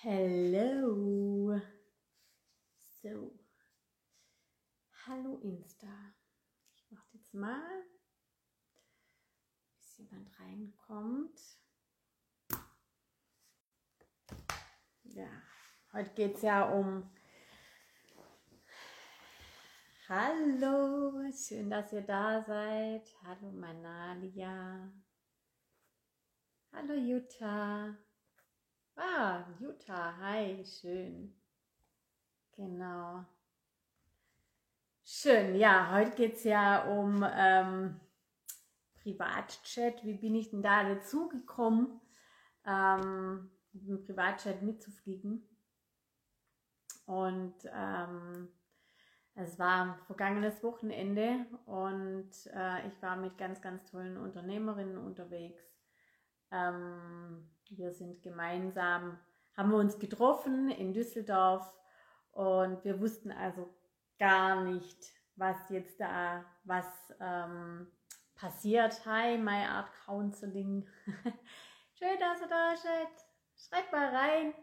Hello. So. Hallo Insta. Ich mach jetzt mal, bis jemand reinkommt. Ja, heute geht's ja um... Hallo, schön, dass ihr da seid. Hallo Manalia. Hallo Jutta. Ah, Jutta, hi, schön. Genau. Schön, ja, heute geht es ja um Privatchat. Wie bin ich denn da dazu gekommen, mit dem Privatchat mitzufliegen? Und es war vergangenes Wochenende und ich war mit ganz, ganz tollen Unternehmerinnen unterwegs. Wir sind gemeinsam, haben wir uns getroffen in Düsseldorf und wir wussten also gar nicht, was passiert. Hi, My Art Counseling. Schön, dass ihr da seid. Schreibt mal rein.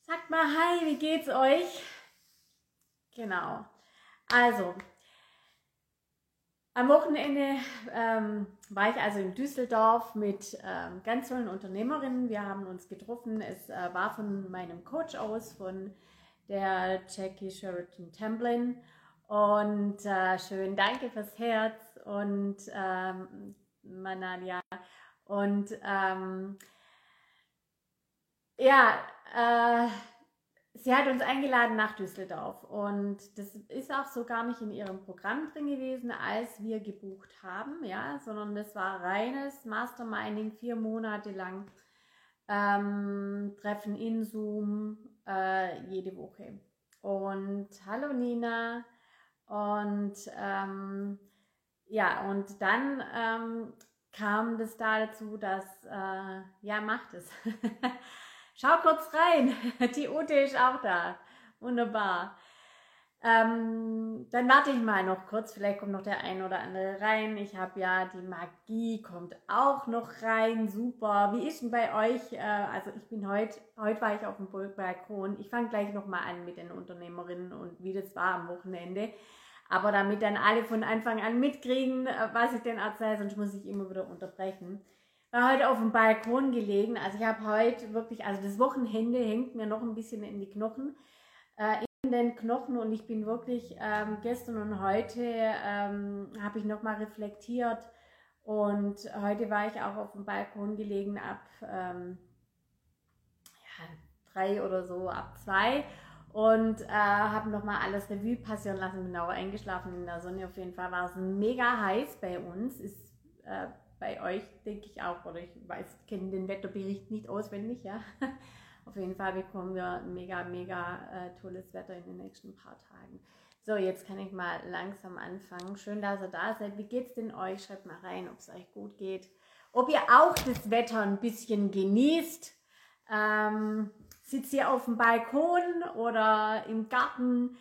Sagt mal hi, wie geht's euch? Genau. Also, am Wochenende war ich also in Düsseldorf mit ganz tollen Unternehmerinnen. Wir haben uns getroffen. Es war von meinem Coach aus, von der Jackie Sheridan Templin. Und schön, danke fürs Herz und Manalia. Und sie hat uns eingeladen nach Düsseldorf. Und das ist auch so gar nicht in ihrem Programm drin gewesen, als wir gebucht haben, ja, sondern das war reines Masterminding, 4 Monate lang. Treffen in Zoom jede Woche. Und hallo Nina. Und ja, und dann kam das da dazu, dass ja, macht es. Schau kurz rein. Die Ute ist auch da. Wunderbar. Dann warte ich mal noch kurz. Vielleicht kommt noch der ein oder andere rein. Ich habe ja die Magie, kommt auch noch rein. Super. Wie ist denn bei euch? Also ich bin heute war ich auf dem Balkon. Ich fange gleich nochmal an mit den Unternehmerinnen und wie das war am Wochenende. Aber damit dann alle von Anfang an mitkriegen, was ich denn erzähle, sonst muss ich immer wieder unterbrechen. War heute auf dem Balkon gelegen, also ich habe heute wirklich, also das Wochenende hängt mir noch ein bisschen in die Knochen, in den Knochen, und ich bin wirklich gestern und heute habe ich nochmal reflektiert, und heute war ich auch auf dem Balkon gelegen ab 3 oder so, ab 2, und habe nochmal alles Revue passieren lassen, bin auch eingeschlafen in der Sonne. Auf jeden Fall war es mega heiß bei uns, ist bei euch, denke ich auch, oder ich weiß, kenne den Wetterbericht nicht auswendig, ja. Auf jeden Fall bekommen wir mega, mega tolles Wetter in den nächsten paar Tagen. So, jetzt kann ich mal langsam anfangen. Schön, dass ihr da seid. Wie geht's denn euch? Schreibt mal rein, ob es euch gut geht. Ob ihr auch das Wetter ein bisschen genießt. Sitzt ihr auf dem Balkon oder im Garten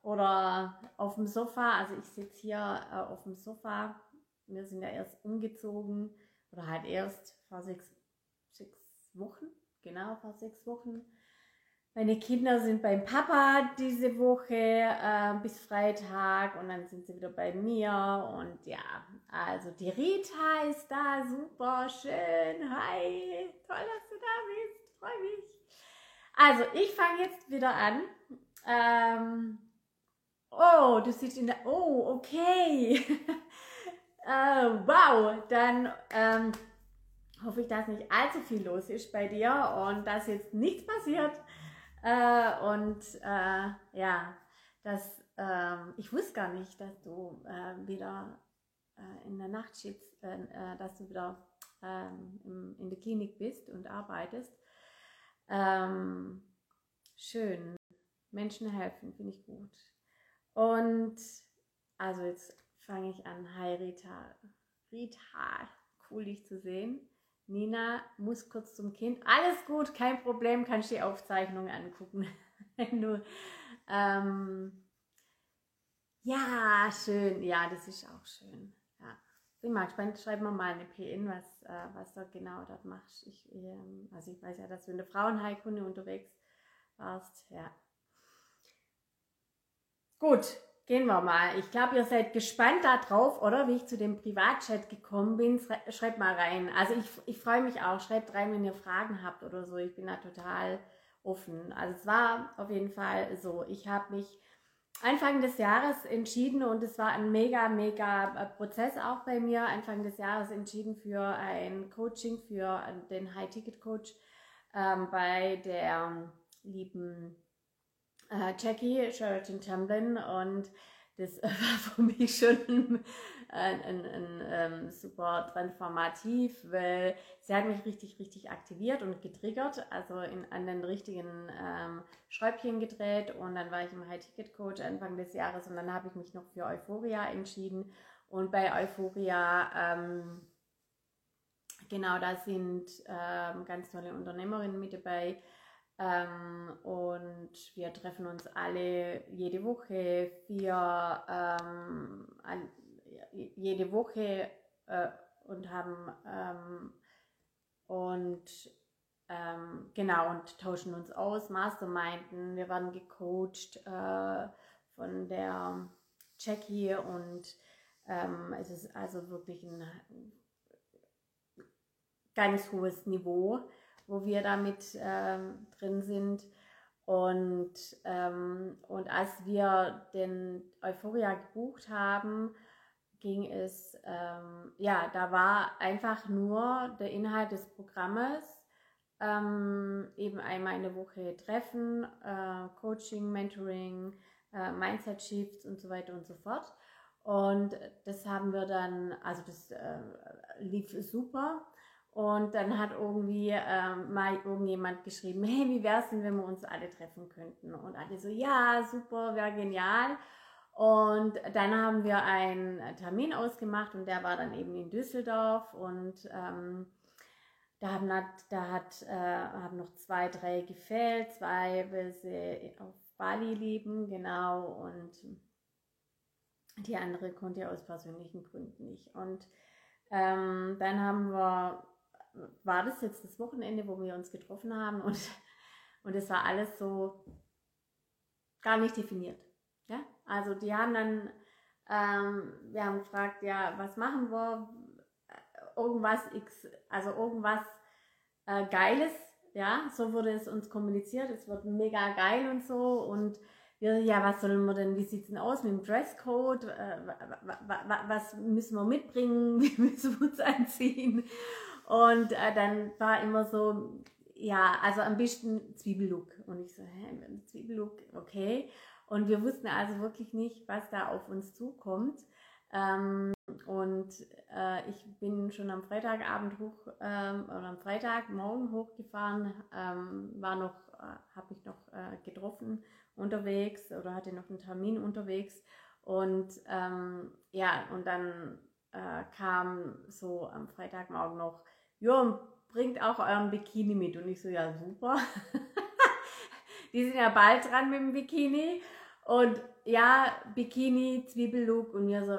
oder auf dem Sofa? Also ich sitze hier auf dem Sofa. Wir sind ja erst umgezogen, oder halt erst vor sechs Wochen, genau, vor 6 Wochen. Meine Kinder sind beim Papa diese Woche bis Freitag, und dann sind sie wieder bei mir, und ja, also die Rita ist da, super schön, hi, toll, dass du da bist, freue mich. Also ich fange jetzt wieder an. Oh, du sitzt in der, oh, okay. Wow, dann hoffe ich, dass nicht allzu viel los ist bei dir und dass jetzt nichts passiert. Ja, dass ich wusste gar nicht, dass du wieder in der Nacht schiebst, dass du wieder in der Klinik bist und arbeitest. Schön, Menschen helfen, finde ich gut. Und also jetzt fange ich an. Hi Rita. Rita, cool dich zu sehen. Nina muss kurz zum Kind. Alles gut, kein Problem, kannst die Aufzeichnung angucken. Ja, schön. Ja, das ist auch schön. Ja, Deswegen mag ich spannend, schreib mir mal eine PN, was du genau dort machst. Ich weiß ja, dass du in der Frauenheilkunde unterwegs warst. Ja. Gut, gehen wir mal. Ich glaube, ihr seid gespannt darauf, oder? Wie ich zu dem Privatchat gekommen bin. Schreibt mal rein. Also ich freue mich auch. Schreibt rein, wenn ihr Fragen habt oder so. Ich bin da total offen. Also es war auf jeden Fall so. Ich habe mich Anfang des Jahres entschieden, und es war ein mega, mega Prozess auch bei mir, Anfang des Jahres entschieden für ein Coaching, für den High-Ticket-Coach bei der lieben Jackie Sheridan Templin, und das war für mich schon super transformativ, weil sie hat mich richtig, richtig aktiviert und getriggert, also an den richtigen Schräubchen gedreht, und dann war ich im High-Ticket-Coach Anfang des Jahres, und dann habe ich mich noch für Euphoria entschieden, und bei Euphoria, genau, da sind ganz tolle Unternehmerinnen mit dabei. Und wir treffen uns jede Woche, jede Woche und haben genau, und tauschen uns aus, Masterminden. Wir werden gecoacht von der Jackie, und es ist also wirklich ein ganz hohes Niveau, wo wir damit drin sind. Und als wir den Euphoria gebucht haben, ging es, da war einfach nur der Inhalt des Programmes, eben einmal in der Woche Treffen, Coaching, Mentoring, Mindset Shifts und so weiter und so fort. Und das haben wir dann, also das lief super. Und dann hat irgendwie mal irgendjemand geschrieben, hey, wie wär's denn, wenn wir uns alle treffen könnten? Und alle so, ja, super, wäre genial. Und dann haben wir einen Termin ausgemacht, und der war dann eben in Düsseldorf. Und haben noch 2, 3 gefehlt, 2, weil sie auf Bali leben, genau. Und die andere konnte ja aus persönlichen Gründen nicht. Und dann war das jetzt das Wochenende, wo wir uns getroffen haben, und es war alles so gar nicht definiert. Ja? Also die haben dann, wir haben gefragt, ja, was machen wir? Irgendwas Geiles, ja, so wurde es uns kommuniziert, es wird mega geil und so, und wir, ja, was sollen wir denn, wie sieht es denn aus mit dem Dresscode, was müssen wir mitbringen, wie müssen wir uns anziehen? Und dann war immer so, ja, also am besten Zwiebellook. Und ich so, Zwiebellook, okay. Und wir wussten also wirklich nicht, was da auf uns zukommt. Ich bin schon am Freitagabend hoch, oder am Freitagmorgen hochgefahren, habe mich noch getroffen unterwegs, oder hatte noch einen Termin unterwegs. Und und dann kam so am Freitagmorgen noch, jo, bringt auch euren Bikini mit. Und ich so, ja, super. Die sind ja bald dran mit dem Bikini. Und ja, Bikini, Zwiebellook. Und wir so,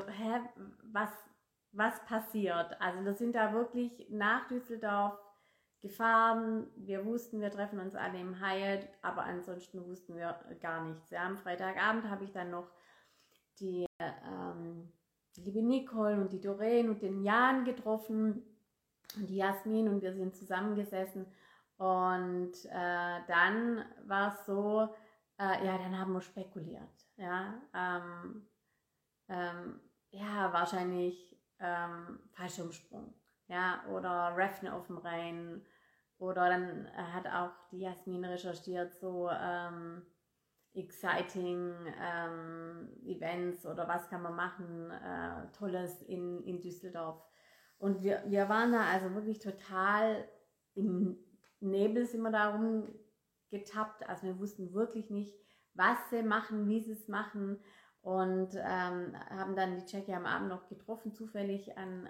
was passiert? Also wir sind da wirklich nach Düsseldorf gefahren. Wir wussten, wir treffen uns alle im Hyatt, aber ansonsten wussten wir gar nichts. Ja, am Freitagabend habe ich dann noch die liebe Nicole und die Doreen und den Jan getroffen und die Jasmin, und wir sind zusammengesessen, und dann war es so, dann haben wir spekuliert, wahrscheinlich Fallschirmsprung, ja, oder Raften auf dem Rhein, oder dann hat auch die Jasmin recherchiert, so exciting Events, oder was kann man machen, Tolles in Düsseldorf. Und wir waren da also wirklich total im Nebel, sind wir da rumgetappt. Also wir wussten wirklich nicht, was sie machen, wie sie es machen. Und haben dann die Jackie am Abend noch getroffen, zufällig am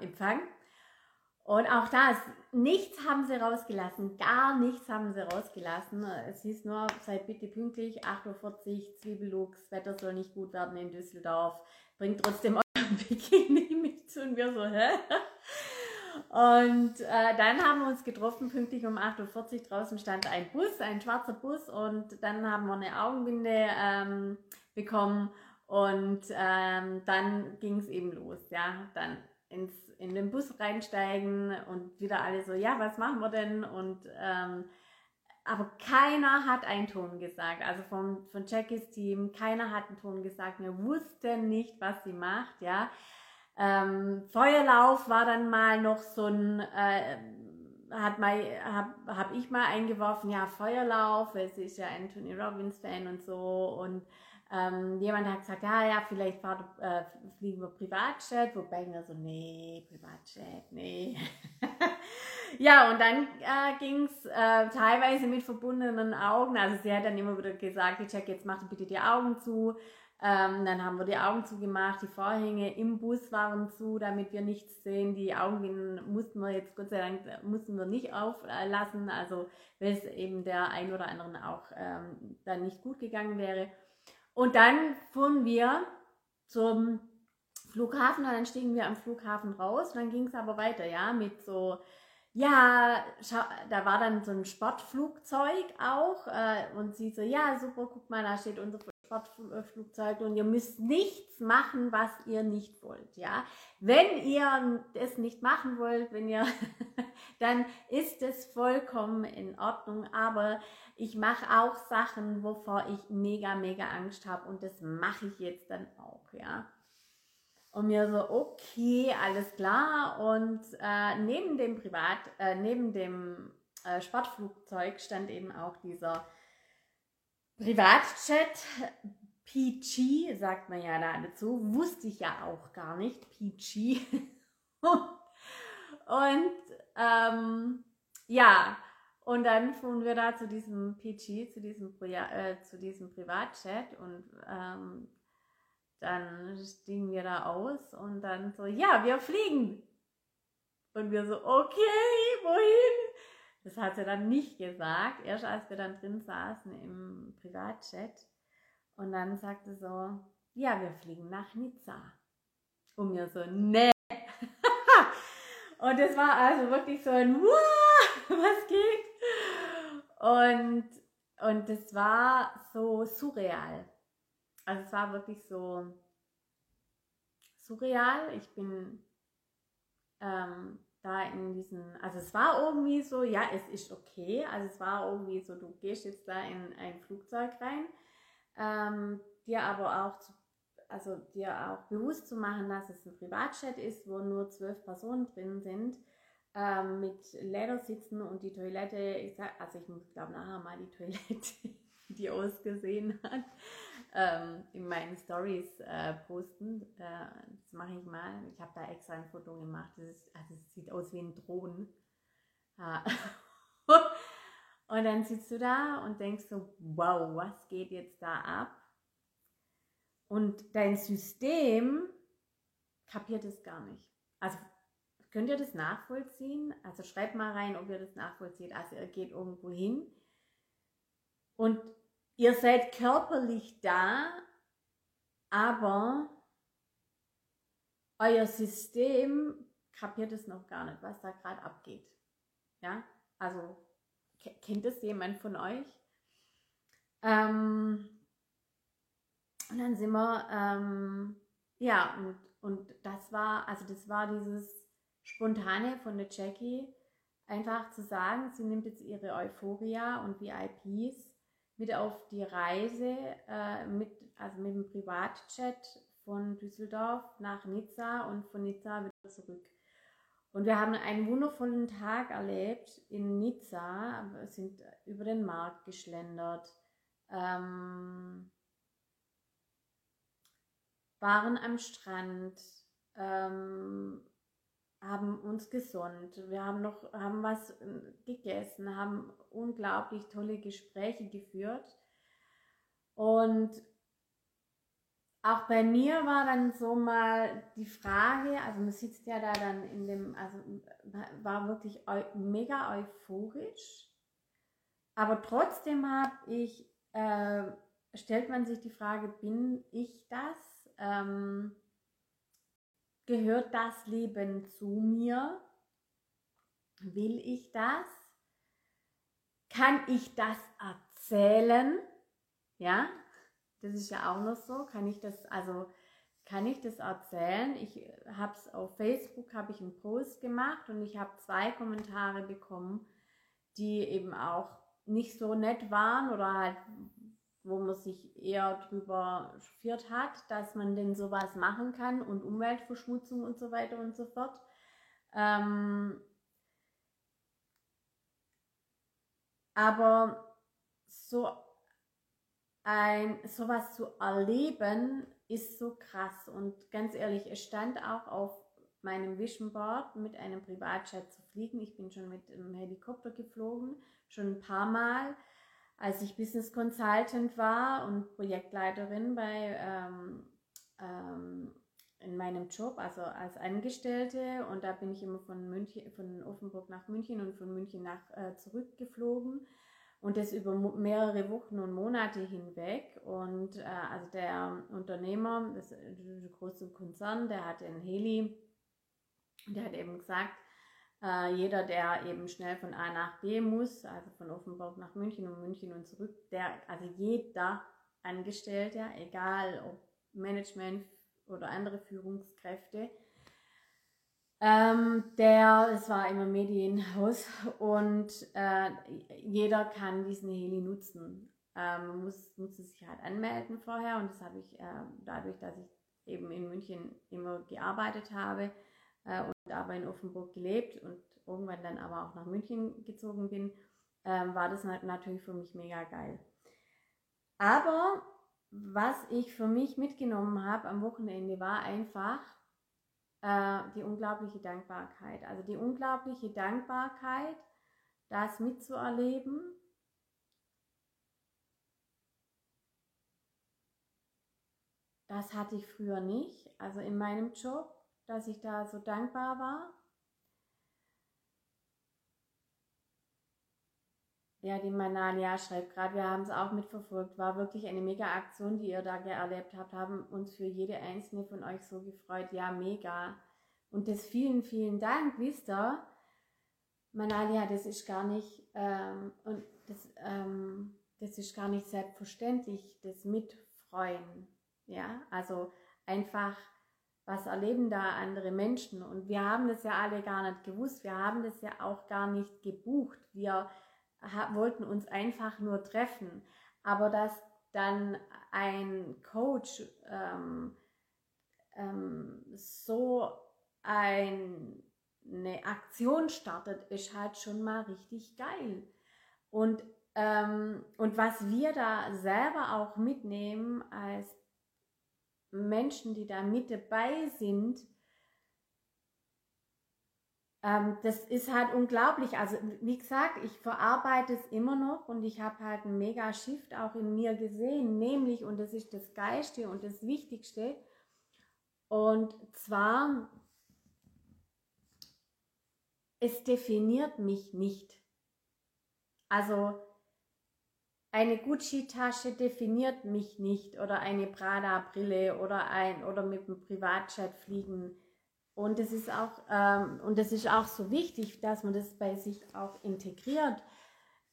Empfang. Und auch das, nichts haben sie rausgelassen, gar nichts haben sie rausgelassen. Es hieß nur, seid bitte pünktlich, 8:40 Uhr, Zwiebellux, Wetter soll nicht gut werden in Düsseldorf, bringt trotzdem euren Bikini mit. Und wir so, hä? Und dann haben wir uns getroffen, pünktlich um 8:40 Uhr, draußen stand ein Bus, ein schwarzer Bus, und dann haben wir eine Augenbinde bekommen und dann ging es eben los, ja, dann in den Bus reinsteigen und wieder alle so, ja, was machen wir denn? Und aber keiner hat einen Ton gesagt, also von Jackies Team, keiner hat einen Ton gesagt, wir wussten nicht, was sie macht, ja. Feuerlauf war dann mal noch so ein, hab ich mal eingeworfen, ja, Feuerlauf, weil sie ist ja ein Tony Robbins Fan und so, und jemand hat gesagt, ja, vielleicht fliegen wir Privatchat, wobei ich mir so, nee, Privatchat, nee. Ja, und dann ging's teilweise mit verbundenen Augen, also sie hat dann immer wieder gesagt, ich check, jetzt mach bitte die Augen zu. Dann haben wir die Augen zugemacht, die Vorhänge im Bus waren zu, damit wir nichts sehen. Die Augenbinden mussten wir jetzt, Gott sei Dank, mussten wir nicht auflassen, also weil es eben der einen oder anderen auch dann nicht gut gegangen wäre. Und dann fuhren wir zum Flughafen und dann stiegen wir am Flughafen raus. Dann ging es aber weiter, ja, mit so, ja, da war dann so ein Sportflugzeug auch und sie so, ja, super, guck mal, da steht unser Sportflugzeug und ihr müsst nichts machen, was ihr nicht wollt, ja. Wenn ihr es nicht machen wollt, dann ist es vollkommen in Ordnung, aber ich mache auch Sachen, wovor ich mega, mega Angst habe und das mache ich jetzt dann auch, ja. Und mir so, okay, alles klar, und neben dem Sportflugzeug stand eben auch dieser Privatchat, PG, sagt man ja da dazu, wusste ich ja auch gar nicht, PG. Und ja, und dann fuhren wir da zu diesem PG, zu diesem Privatchat und dann stiegen wir da aus und dann so, ja, wir fliegen. Und wir so, okay, wohin? Das hat sie dann nicht gesagt, erst als wir dann drin saßen im Privatchat. Und dann sagte sie so, ja, wir fliegen nach Nizza. Und mir so, nee. Und das war also wirklich so ein, was geht? Und das war so surreal. Also es war wirklich so surreal. Ich bin da in diesen, also es war irgendwie so, ja, es ist okay, also es war irgendwie so, du gehst jetzt da in ein Flugzeug rein, dir aber auch, also dir auch bewusst zu machen, dass es ein Privatchat ist, wo nur 12 Personen drin sind, mit Ledersitzen und die Toilette, ich muss glaube nachher mal die Toilette, die ausgesehen hat, in meinen Stories posten. Das mache ich mal. Ich habe da extra ein Foto gemacht. Das sieht aus wie ein Drohnen. Und dann sitzt du da und denkst so, wow, was geht jetzt da ab? Und dein System kapiert es gar nicht. Also könnt ihr das nachvollziehen? Also schreibt mal rein, ob ihr das nachvollzieht. Also ihr geht irgendwo hin und ihr seid körperlich da, aber euer System kapiert es noch gar nicht, was da gerade abgeht. Ja, also kennt das jemand von euch? Und dann sind wir, ja, und das war dieses Spontane von der Jackie, einfach zu sagen, sie nimmt jetzt ihre Euphoria und VIPs mit auf die Reise, mit dem Privatchat von Düsseldorf nach Nizza und von Nizza wieder zurück. Und wir haben einen wundervollen Tag erlebt in Nizza, sind über den Markt geschlendert, waren am Strand, haben uns gesund, wir haben was gegessen, haben unglaublich tolle Gespräche geführt und Auch bei mir war dann so mal die Frage, also man sitzt ja da dann in dem, also war wirklich mega euphorisch, aber trotzdem stellt man sich die Frage, bin ich das? Gehört das Leben zu mir? Will ich das? Kann ich das erzählen? Ja, das ist ja auch noch so. Kann ich das erzählen? Ich hab's auf Facebook, habe ich einen Post gemacht und ich habe 2 Kommentare bekommen, die eben auch nicht so nett waren oder halt, wo man sich eher drüber schockiert hat, dass man denn sowas machen kann und Umweltverschmutzung und so weiter und so fort. Aber sowas zu erleben ist so krass, und ganz ehrlich, es stand auch auf meinem Vision Board, mit einem Privatjet zu fliegen. Ich bin schon mit einem Helikopter geflogen, schon ein paar Mal, als ich Business Consultant war und Projektleiterin in meinem Job, also als Angestellte, und da bin ich immer von Offenburg nach München und von München zurückgeflogen, und das über mehrere Wochen und Monate hinweg. Und also der Unternehmer, der große Konzern, der hatte einen Heli, der hat eben gesagt, jeder, der eben schnell von A nach B muss, also von Offenburg nach München und zurück, also jeder Angestellte, egal ob Management oder andere Führungskräfte. Es war immer Medienhaus, und jeder kann diesen Heli nutzen. Man musste sich halt anmelden vorher, und das habe ich dadurch, dass ich eben in München immer gearbeitet habe und aber in Offenburg gelebt und irgendwann dann aber auch nach München gezogen bin, war das natürlich für mich mega geil. Aber was ich für mich mitgenommen habe am Wochenende, war einfach die unglaubliche Dankbarkeit. Also die unglaubliche Dankbarkeit, das mitzuerleben. Das hatte ich früher nicht, also in meinem Job, dass ich da so dankbar war. Ja, die Manalia schreibt gerade, wir haben es auch mitverfolgt, war wirklich eine mega Aktion, die ihr da erlebt habt, haben uns für jede einzelne von euch so gefreut, ja mega. Und das vielen, vielen Dank, wisst ihr, Manalia, das ist gar nicht selbstverständlich, das Mitfreuen, ja, also einfach was erleben da andere Menschen, und wir haben das ja alle gar nicht gewusst, wir haben das ja auch gar nicht gebucht, wir wollten uns einfach nur treffen, aber dass dann ein Coach so eine Aktion startet, ist halt schon mal richtig geil. Und was wir da selber auch mitnehmen als Menschen, die da mit dabei sind, das ist halt unglaublich. Also wie gesagt, ich verarbeite es immer noch, und ich habe halt einen mega Shift auch in mir gesehen, nämlich, und das ist das Geilste und das Wichtigste, und zwar, es definiert mich nicht. Also eine Gucci-Tasche definiert mich nicht, oder eine Prada-Brille, oder mit dem Privatjet fliegen. Und das ist auch, so wichtig, dass man das bei sich auch integriert.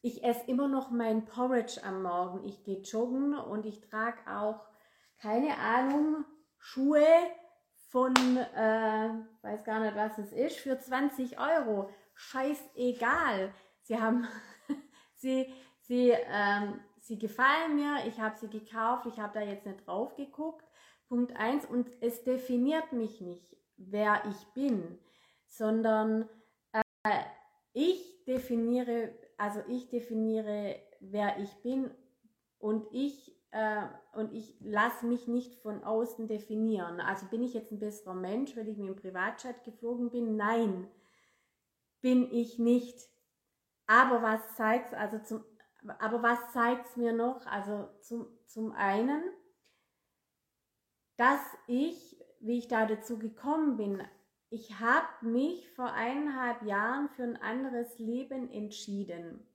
Ich esse immer noch mein Porridge am Morgen. Ich gehe joggen, und ich trage auch, keine Ahnung, Schuhe von, weiß gar nicht, was es ist, für 20 €. Scheißegal. Sie gefallen mir, ich habe sie gekauft, ich habe da jetzt nicht drauf geguckt. Punkt 1, und es definiert mich nicht, wer ich bin, sondern ich definiere, wer ich bin, und ich lasse mich nicht von außen definieren. Also bin ich jetzt ein besserer Mensch, weil ich mit dem Privatjet geflogen bin? Nein, bin ich nicht. Aber was zeigt's mir noch? Also zum einen, dass ich, wie ich da dazu gekommen bin, ich habe mich vor 1,5 Jahren für ein anderes Leben entschieden.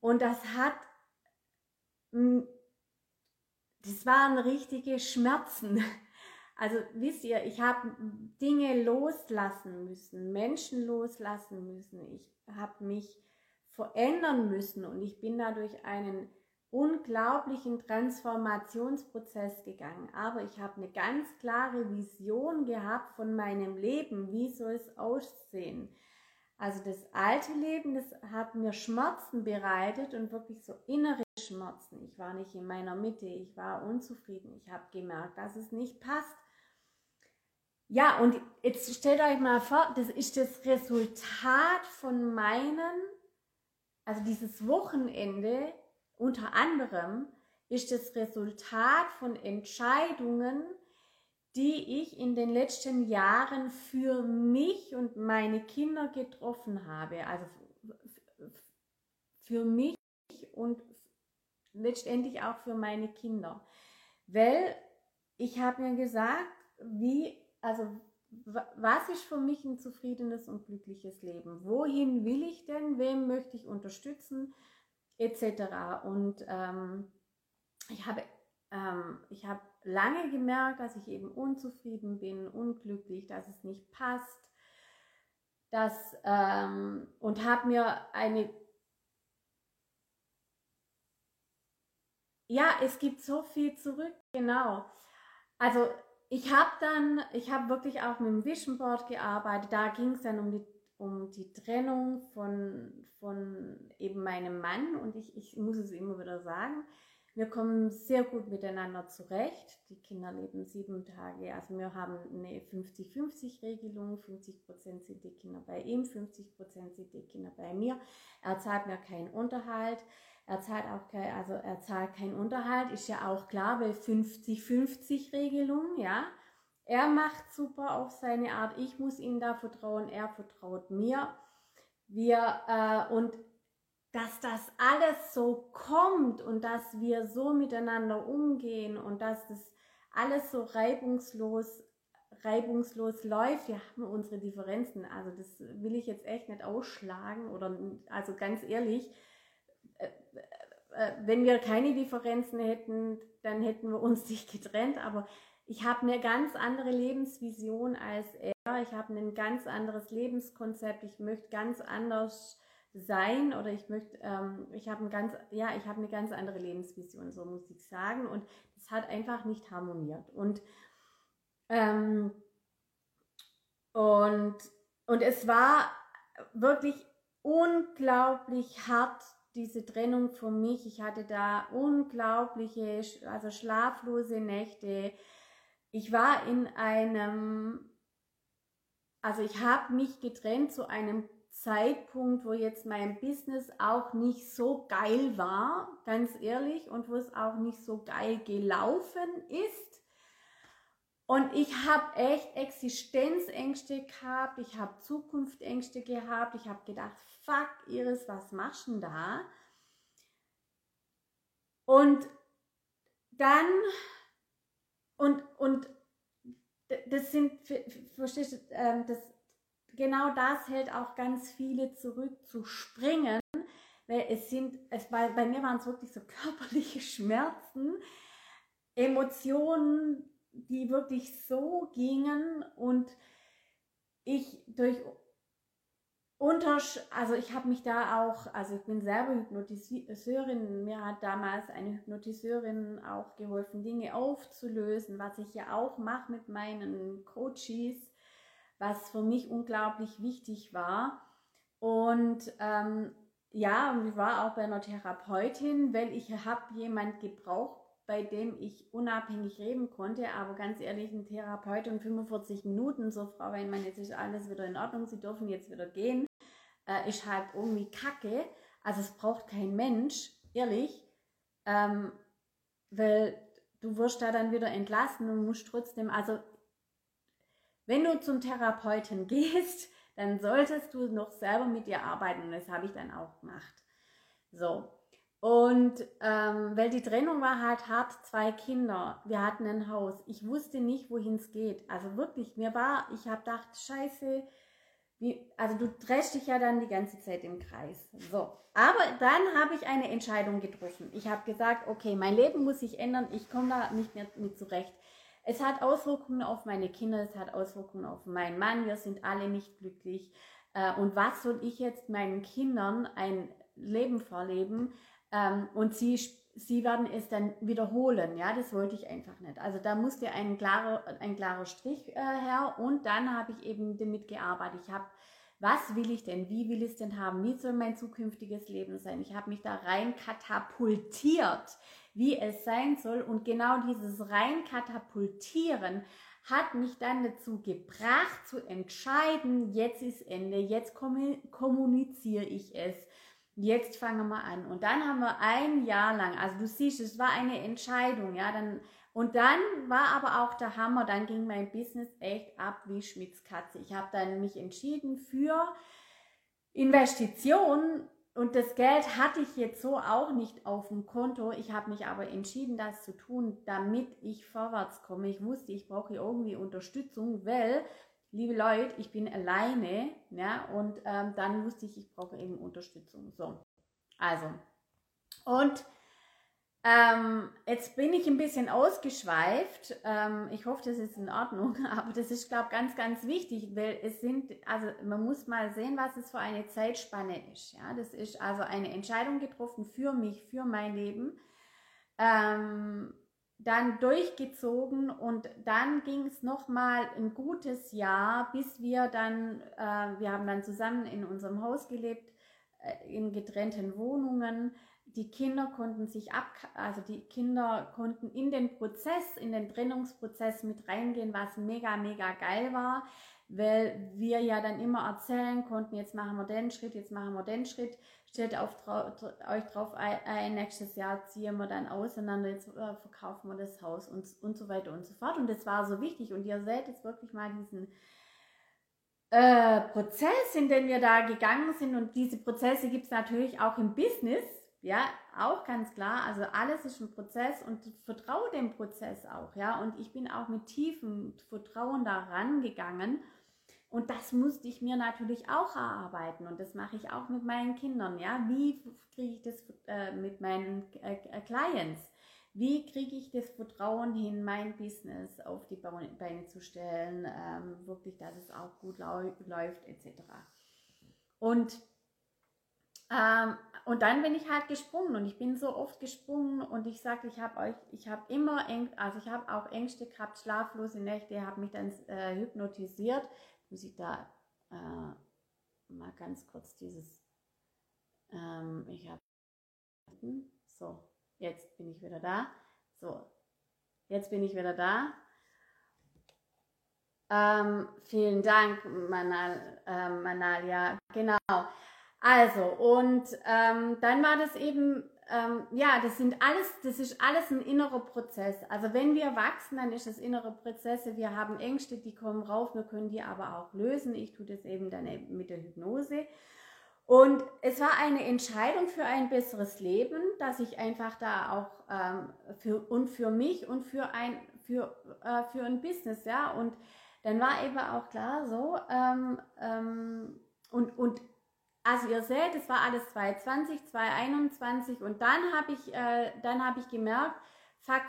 Und das waren richtige Schmerzen. Also wisst ihr, ich habe Dinge loslassen müssen, Menschen loslassen müssen. Ich habe mich verändern müssen und ich bin dadurch einen unglaublichen Transformationsprozess gegangen. Aber ich habe eine ganz klare Vision gehabt von meinem Leben. Wie soll es aussehen? Also das alte Leben, das hat mir Schmerzen bereitet und wirklich so innere Schmerzen. Ich war nicht in meiner Mitte, ich war unzufrieden. Ich habe gemerkt, dass es nicht passt. Ja, und jetzt stellt euch mal vor, das ist das Resultat von also dieses Wochenende, unter anderem ist das Resultat von Entscheidungen, die ich in den letzten Jahren für mich und meine Kinder getroffen habe. Also für mich und letztendlich auch für meine Kinder. Weil ich habe mir gesagt, was ist für mich ein zufriedenes und glückliches Leben? Wohin will ich denn? Wem möchte ich unterstützen? Etc. Und ich habe lange gemerkt, dass ich eben unzufrieden bin, unglücklich, dass es nicht passt, und habe mir es gibt so viel zurück, genau. Also ich habe wirklich auch mit dem Vision Board gearbeitet, da ging es dann um die Trennung von eben meinem Mann, und ich muss es immer wieder sagen, wir kommen sehr gut miteinander zurecht. Die Kinder leben 7 Tage, also wir haben eine 50-50-Regelung, 50% sind die Kinder bei ihm, 50% sind die Kinder bei mir. Er zahlt mir keinen Unterhalt, er zahlt keinen Unterhalt, ist ja auch klar, weil 50-50-Regelung, ja. Er macht super auf seine Art, ich muss ihm da vertrauen, er vertraut mir. Und dass das alles so kommt und dass wir so miteinander umgehen und dass das alles so reibungslos läuft. Wir haben unsere Differenzen, also das will ich jetzt echt nicht ausschlagen, oder, also ganz ehrlich, wenn wir keine Differenzen hätten, dann hätten wir uns nicht getrennt, aber ich habe eine ganz andere Lebensvision als er. Ich habe ein ganz anderes Lebenskonzept. Ich möchte ganz anders sein, oder ich habe eine ganz andere Lebensvision, so muss ich sagen. Und es hat einfach nicht harmoniert. Und es war wirklich unglaublich hart, diese Trennung für mich. Ich hatte da unglaubliche, also schlaflose Nächte. Ich war ich habe mich getrennt zu einem Zeitpunkt, wo jetzt mein Business auch nicht so geil war, ganz ehrlich, und wo es auch nicht so geil gelaufen ist. Und ich habe echt Existenzängste gehabt, ich habe Zukunftsängste gehabt, ich habe gedacht, fuck Iris, was machst du denn da? Und dann... Und das sind, verstehst du, genau das hält auch ganz viele zurück, zu springen, weil bei mir waren es wirklich so körperliche Schmerzen, Emotionen, die wirklich so gingen, und ich habe mich da auch, also ich bin selber Hypnotiseurin, mir hat damals eine Hypnotiseurin auch geholfen, Dinge aufzulösen, was ich ja auch mache mit meinen Coaches, was für mich unglaublich wichtig war. Und ich war auch bei einer Therapeutin, weil ich habe jemand gebraucht, bei dem ich unabhängig reden konnte, aber ganz ehrlich, ein Therapeut und 45 Minuten, so Frau Weinmann, jetzt ist alles wieder in Ordnung, Sie dürfen jetzt wieder gehen, ist halt irgendwie kacke, also es braucht kein Mensch, ehrlich, weil du wirst da dann wieder entlassen und musst trotzdem, also wenn du zum Therapeuten gehst, dann solltest du noch selber mit dir arbeiten, und das habe ich dann auch gemacht. So. Und weil die Trennung war halt hart, 2 Kinder, wir hatten ein Haus. Ich wusste nicht, wohin es geht. Also wirklich, ich habe gedacht, Scheiße, also du drehst dich ja dann die ganze Zeit im Kreis. So, aber dann habe ich eine Entscheidung getroffen. Ich habe gesagt, okay, mein Leben muss sich ändern, ich komme da nicht mehr mit zurecht. Es hat Auswirkungen auf meine Kinder, es hat Auswirkungen auf meinen Mann, wir sind alle nicht glücklich. Und was soll ich jetzt meinen Kindern ein Leben vorleben? Und sie werden es dann wiederholen, ja, das wollte ich einfach nicht. Also da musste ein klarer Strich her, und dann habe ich eben damit gearbeitet. Was will ich denn, wie will ich es denn haben, wie soll mein zukünftiges Leben sein? Ich habe mich da rein katapultiert, wie es sein soll, und genau dieses rein katapultieren hat mich dann dazu gebracht, zu entscheiden, jetzt ist Ende, jetzt kommuniziere ich es. Jetzt fangen wir an. Und dann haben wir 1 Jahr lang, also du siehst, es war eine Entscheidung, ja, dann war aber auch der Hammer, dann ging mein Business echt ab wie Schmitzkatze. Ich habe dann mich entschieden für Investitionen, und das Geld hatte ich jetzt so auch nicht auf dem Konto. Ich habe mich aber entschieden, das zu tun, damit ich vorwärts komme. Ich wusste, ich brauche irgendwie Unterstützung, weil, liebe Leute, ich bin alleine, ja, und dann wusste ich brauche eben Unterstützung. So, also, und jetzt bin ich ein bisschen ausgeschweift. Ich hoffe, das ist in Ordnung, aber das ist, glaube ich, ganz, ganz wichtig, weil man muss mal sehen, was es für eine Zeitspanne ist. Ja, das ist also eine Entscheidung getroffen für mich, für mein Leben. Dann durchgezogen, und dann ging es nochmal ein gutes Jahr, bis wir haben dann zusammen in unserem Haus gelebt, in getrennten Wohnungen. Die Kinder konnten in den Trennungsprozess mit reingehen, was mega, mega geil war, weil wir ja dann immer erzählen konnten, jetzt machen wir den Schritt, jetzt machen wir den Schritt. Stellt euch drauf ein, nächstes Jahr ziehen wir dann auseinander, jetzt verkaufen wir das Haus und so weiter und so fort. Und das war so wichtig. Und ihr seht jetzt wirklich mal diesen Prozess, in den wir da gegangen sind. Und diese Prozesse gibt es natürlich auch im Business, ja, auch ganz klar. Also alles ist ein Prozess, und vertraue dem Prozess auch, ja. Und ich bin auch mit tiefem Vertrauen da rangegangen. Und das musste ich mir natürlich auch erarbeiten, und das mache ich auch mit meinen Kindern. Ja? Wie kriege ich das mit meinen Clients? Wie kriege ich das Vertrauen hin, mein Business auf die Beine zu stellen, wirklich, dass es auch gut läuft etc. Und dann bin ich halt gesprungen, und ich bin so oft gesprungen, und ich sage, ich habe auch Ängste gehabt, schlaflose Nächte, habe mich dann hypnotisiert. Muss ich da mal ganz kurz jetzt bin ich wieder da. Vielen Dank, Manalia. Genau. Also, und dann war das eben, das ist alles ein innerer Prozess. Also wenn wir wachsen, dann ist das innere Prozesse. Wir haben Ängste, die kommen rauf, wir können die aber auch lösen. Ich tue das eben dann mit der Hypnose. Und es war eine Entscheidung für ein besseres Leben, dass ich einfach da auch für mich und für ein Business, ja. Und dann war eben auch klar so, also ihr seht, es war alles 2020, 2021, und dann habe ich gemerkt, fuck,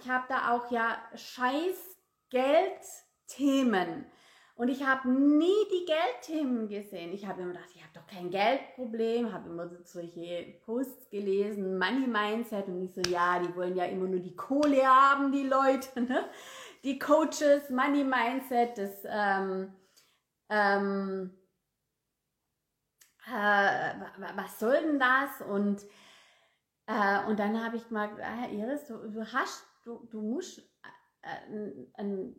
ich habe da auch ja scheiß Geldthemen, und ich habe nie die Geldthemen gesehen. Ich habe immer gedacht, ich habe doch kein Geldproblem, habe immer solche Posts gelesen, Money Mindset, und ich so, ja, die wollen ja immer nur die Kohle haben, die Leute, ne? Die Coaches, Money Mindset, das was soll denn das? Und dann habe ich gemerkt, Iris, du musst ein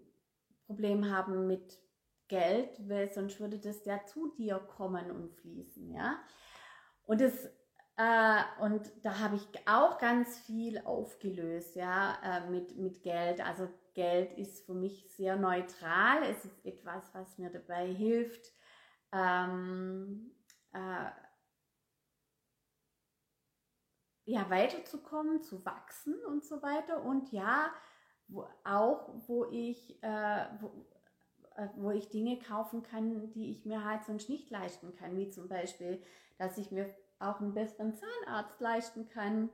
Problem haben mit Geld, weil sonst würde das ja zu dir kommen und fließen, ja. Und da habe ich auch ganz viel aufgelöst, ja, mit Geld. Also Geld ist für mich sehr neutral. Es ist etwas, was mir dabei hilft, ja, weiterzukommen, zu wachsen und so weiter. Und ja, wo ich Dinge kaufen kann, die ich mir halt sonst nicht leisten kann, wie zum Beispiel, dass ich mir auch einen besseren Zahnarzt leisten kann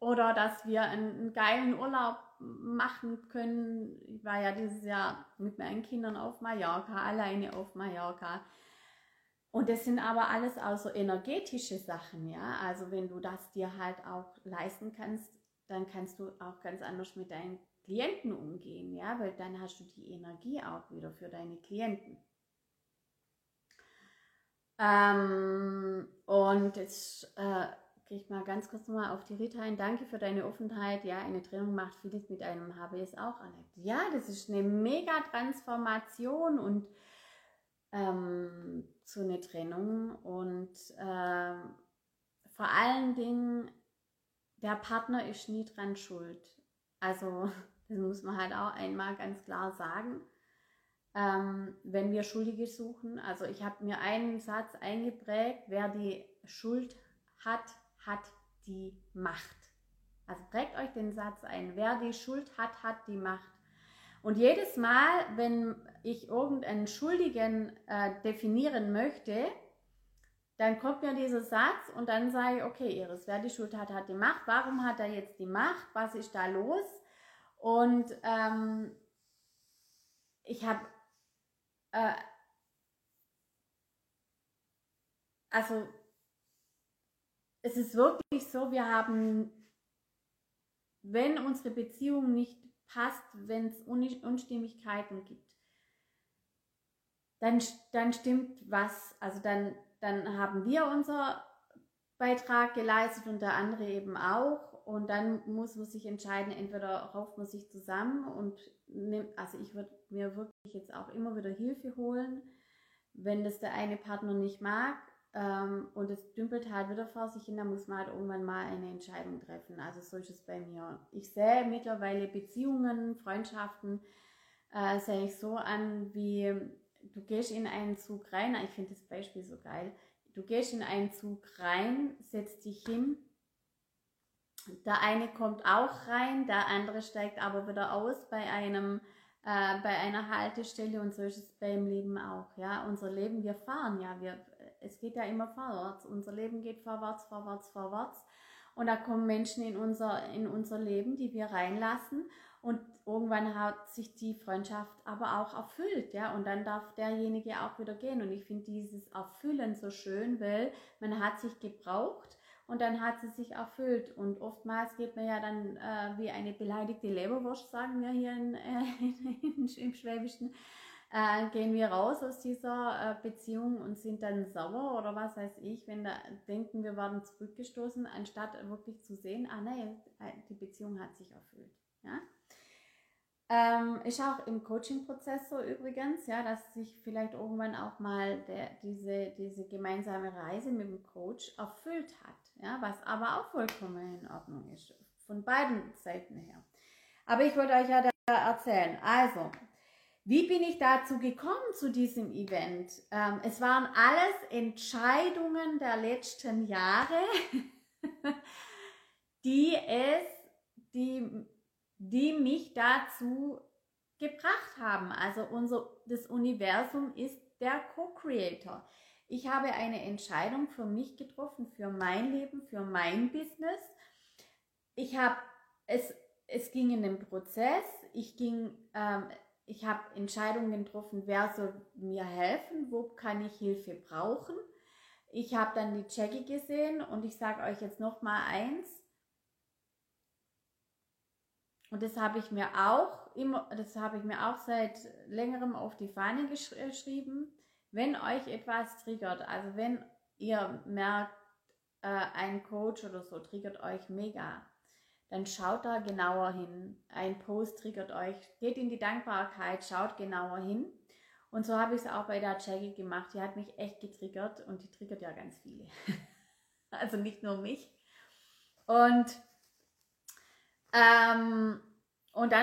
oder dass wir einen geilen Urlaub machen können. Ich war ja dieses Jahr mit meinen Kindern auf Mallorca, alleine auf Mallorca. Und das sind aber alles auch so energetische Sachen, ja. Also wenn du das dir halt auch leisten kannst, dann kannst du auch ganz anders mit deinen Klienten umgehen, ja, weil dann hast du die Energie auch wieder für deine Klienten. Und jetzt gehe ich mal ganz kurz nochmal auf die Rita ein. Danke für deine Offenheit. Ja, eine Trennung macht vieles mit einem, habe ich es auch erlebt. Ja, das ist eine mega Transformation und so eine Trennung. Und vor allen Dingen, der Partner ist nie dran schuld. Also, das muss man halt auch einmal ganz klar sagen, wenn wir Schuldige suchen. Also ich habe mir einen Satz eingeprägt: Wer die Schuld hat, hat die Macht. Also prägt euch den Satz ein: Wer die Schuld hat, hat die Macht. Und jedes Mal, wenn ich irgendeinen Schuldigen definieren möchte, dann kommt mir dieser Satz und dann sage ich, okay, Iris, wer die Schuld hat, hat die Macht. Warum hat er jetzt die Macht? Was ist da los? Und ich habe, also es ist wirklich so, wir haben, wenn unsere Beziehung nicht passt, wenn es Unstimmigkeiten gibt, dann stimmt was, also dann haben wir unser Beitrag geleistet und der andere eben auch. Und dann muss man sich entscheiden, entweder rauft man sich zusammen und nimmt, also ich würde mir wirklich jetzt auch immer wieder Hilfe holen, wenn das der eine Partner nicht mag und es dümpelt halt wieder vor sich hin, dann muss man halt irgendwann mal eine Entscheidung treffen. Also so ist es bei mir. Ich sehe mittlerweile Beziehungen, Freundschaften, sehe ich so an wie... Du gehst in einen Zug rein, ich finde das Beispiel so geil, du gehst in einen Zug rein, setzt dich hin, der eine kommt auch rein, der andere steigt aber wieder aus bei einer Haltestelle und so ist es beim Leben auch. Ja? Unser Leben, wir fahren ja, es geht ja immer vorwärts, unser Leben geht vorwärts, vorwärts, vorwärts und da kommen Menschen in unser Leben, die wir reinlassen. Und irgendwann hat sich die Freundschaft aber auch erfüllt, ja, und dann darf derjenige auch wieder gehen. Und ich finde dieses Erfüllen so schön, weil man hat sich gebraucht und dann hat sie sich erfüllt. Und oftmals geht man ja dann wie eine beleidigte Leberwurst, sagen wir hier im Schwäbischen, gehen wir raus aus dieser Beziehung und sind dann sauer oder was weiß ich, wenn da denken, wir werden zurückgestoßen, anstatt wirklich zu sehen, ah nein, die Beziehung hat sich erfüllt, ja. Ist auch im Coaching-Prozess so übrigens, ja, dass sich vielleicht irgendwann auch mal diese gemeinsame Reise mit dem Coach erfüllt hat, ja, was aber auch vollkommen in Ordnung ist, von beiden Seiten her. Aber ich wollte euch ja da erzählen, also, wie bin ich dazu gekommen zu diesem Event? Es waren alles Entscheidungen der letzten Jahre, die mich dazu gebracht haben. Also das Universum ist der Co-Creator. Ich habe eine Entscheidung für mich getroffen, für mein Leben, für mein Business. Es ging in den Prozess. Ich habe Entscheidungen getroffen, wer soll mir helfen, wo kann ich Hilfe brauchen. Ich habe dann die Jackie gesehen und ich sage euch jetzt noch mal eins. Und das habe ich mir auch seit längerem auf die Fahne geschrieben, wenn euch etwas triggert, also wenn ihr merkt, ein Coach oder so triggert euch mega, dann schaut da genauer hin, ein Post triggert euch, geht in die Dankbarkeit, schaut genauer hin. Und so habe ich es auch bei der Jackie gemacht, die hat mich echt getriggert und die triggert ja ganz viele, also nicht nur mich. Und dann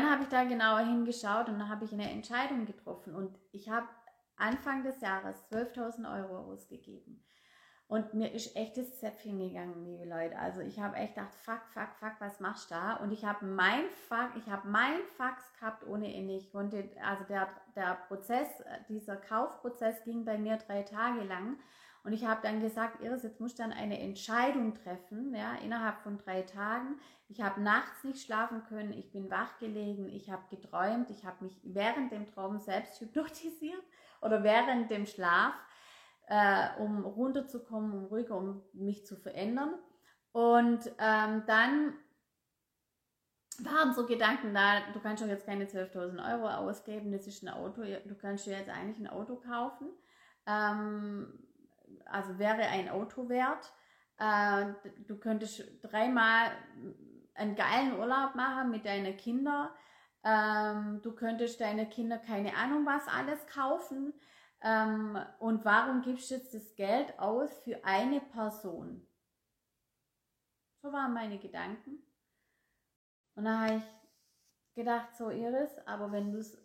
habe ich da genauer hingeschaut und dann habe ich eine Entscheidung getroffen und ich habe Anfang des Jahres 12.000 € ausgegeben Und mir ist echt das Zäpfchen gegangen, liebe Leute. Also ich habe echt gedacht, fuck, was machst du da? Und ich habe meinen Fax gehabt ohne Ende. Ich konnte, also der Prozess, dieser Kaufprozess ging bei mir 3 Tage lang. Und ich habe dann gesagt, Iris, jetzt musst du dann eine Entscheidung treffen, ja, innerhalb von 3 Tagen. Ich habe nachts nicht schlafen können, ich bin wach gelegen, ich habe geträumt, ich habe mich während dem Traum selbst hypnotisiert oder während dem Schlaf, um runterzukommen, um ruhiger, um mich zu verändern. Und dann waren so Gedanken da, du kannst doch jetzt keine 12.000 € ausgeben, das ist ein Auto, du kannst dir jetzt eigentlich ein Auto kaufen. Also wäre ein Auto wert, du könntest 3-mal einen geilen Urlaub machen mit deinen Kindern, du könntest deinen Kindern keine Ahnung was alles kaufen, und warum gibst du jetzt das Geld aus für eine Person? So waren meine Gedanken. Und da habe ich gedacht, so Iris, aber wenn du es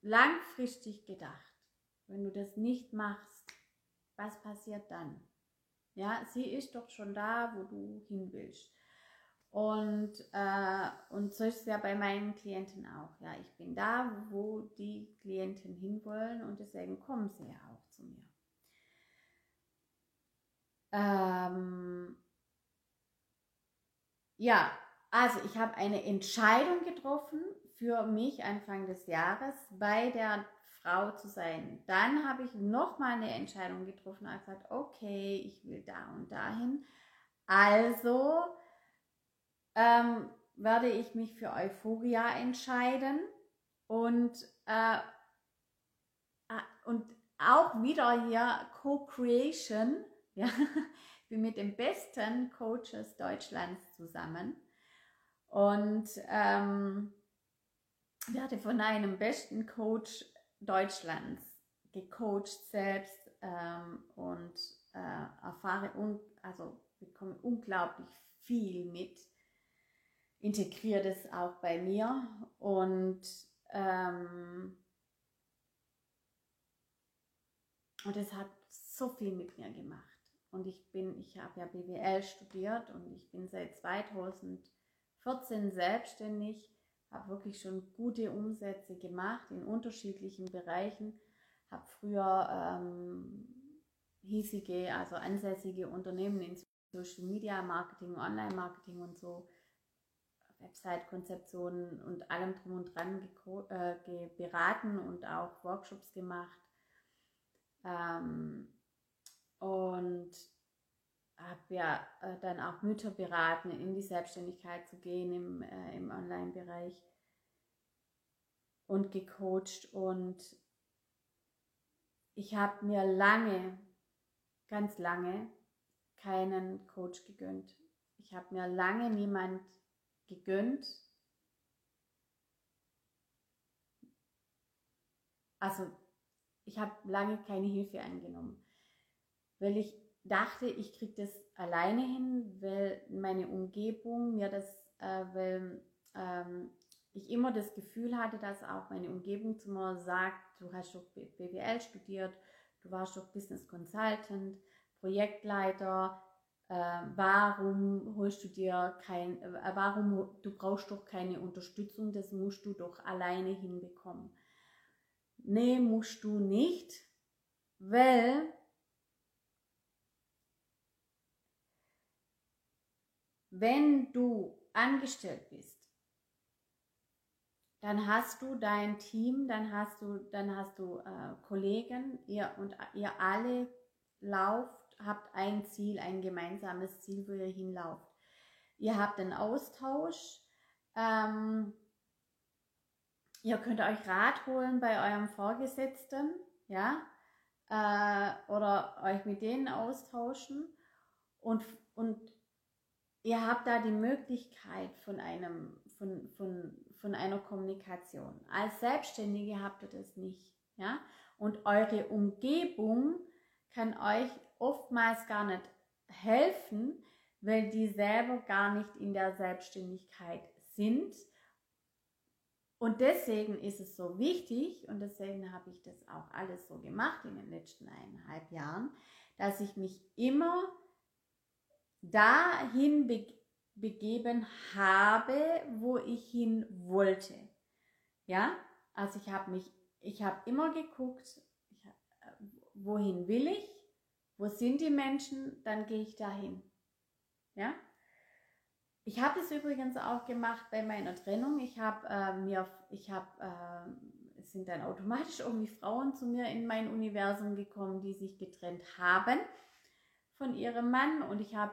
langfristig gedacht, wenn du das nicht machst, was passiert dann? Ja, sie ist doch schon da, wo du hin willst. Und so ist es ja bei meinen Klienten auch. Ja, ich bin da, wo die Klienten hinwollen, und deswegen kommen sie ja auch zu mir. Ja, also ich habe eine Entscheidung getroffen für mich Anfang des Jahres, bei der Frau zu sein. Dann habe ich nochmal eine Entscheidung getroffen, habe gesagt, okay, ich will da und dahin. Also werde ich mich für Euphoria entscheiden, und auch wieder hier Co-Creation. Ja, ich bin mit den besten Coaches Deutschlands zusammen und werde von einem besten Coach Deutschlands gecoacht selbst, und erfahre, also bekomme unglaublich viel mit, integriere das auch bei mir, und es hat so viel mit mir gemacht. Und ich habe ja BWL studiert und ich bin seit 2014 selbstständig, habe wirklich schon gute Umsätze gemacht in unterschiedlichen Bereichen, habe früher hiesige, also ansässige Unternehmen in Social Media Marketing, Online Marketing und so, Website-Konzeptionen und allem drum und dran beraten und auch Workshops gemacht, und habe ja dann auch Mütter beraten, in die Selbstständigkeit zu gehen im Online-Bereich, und gecoacht. Und ich habe mir lange, ganz lange keinen Coach gegönnt. Ich habe mir lange niemand gegönnt. Also ich habe lange keine Hilfe angenommen, weil ich dachte, ich kriege das alleine hin, weil meine Umgebung mir das, weil ich immer das Gefühl hatte, dass auch meine Umgebung zu mir sagt, du hast doch BWL studiert, du warst doch Business Consultant, Projektleiter, warum holst du dir du brauchst doch keine Unterstützung, das musst du doch alleine hinbekommen. Nee, musst du nicht, weil wenn du angestellt bist, dann hast du dein Team, dann hast du Kollegen, ihr alle habt ein Ziel, ein gemeinsames Ziel, wo ihr hinlauft. Ihr habt einen Austausch, ihr könnt euch Rat holen bei eurem Vorgesetzten, ja, oder euch mit denen austauschen, und ihr habt da die Möglichkeit von einer Kommunikation. Als Selbstständige habt ihr das nicht, ja? Und eure Umgebung kann euch oftmals gar nicht helfen, weil die selber gar nicht in der Selbstständigkeit sind. Und deswegen ist es so wichtig, und deswegen habe ich das auch alles so gemacht in den letzten 1,5 Jahren, dass ich mich immer dahin begeben habe, wo ich hin wollte. Ja, also ich habe immer geguckt, wohin will ich, wo sind die Menschen, dann gehe ich dahin. Ja, ich habe das übrigens auch gemacht bei meiner Trennung. Es sind dann automatisch irgendwie Frauen zu mir in mein Universum gekommen, die sich getrennt haben von ihrem Mann, und ich habe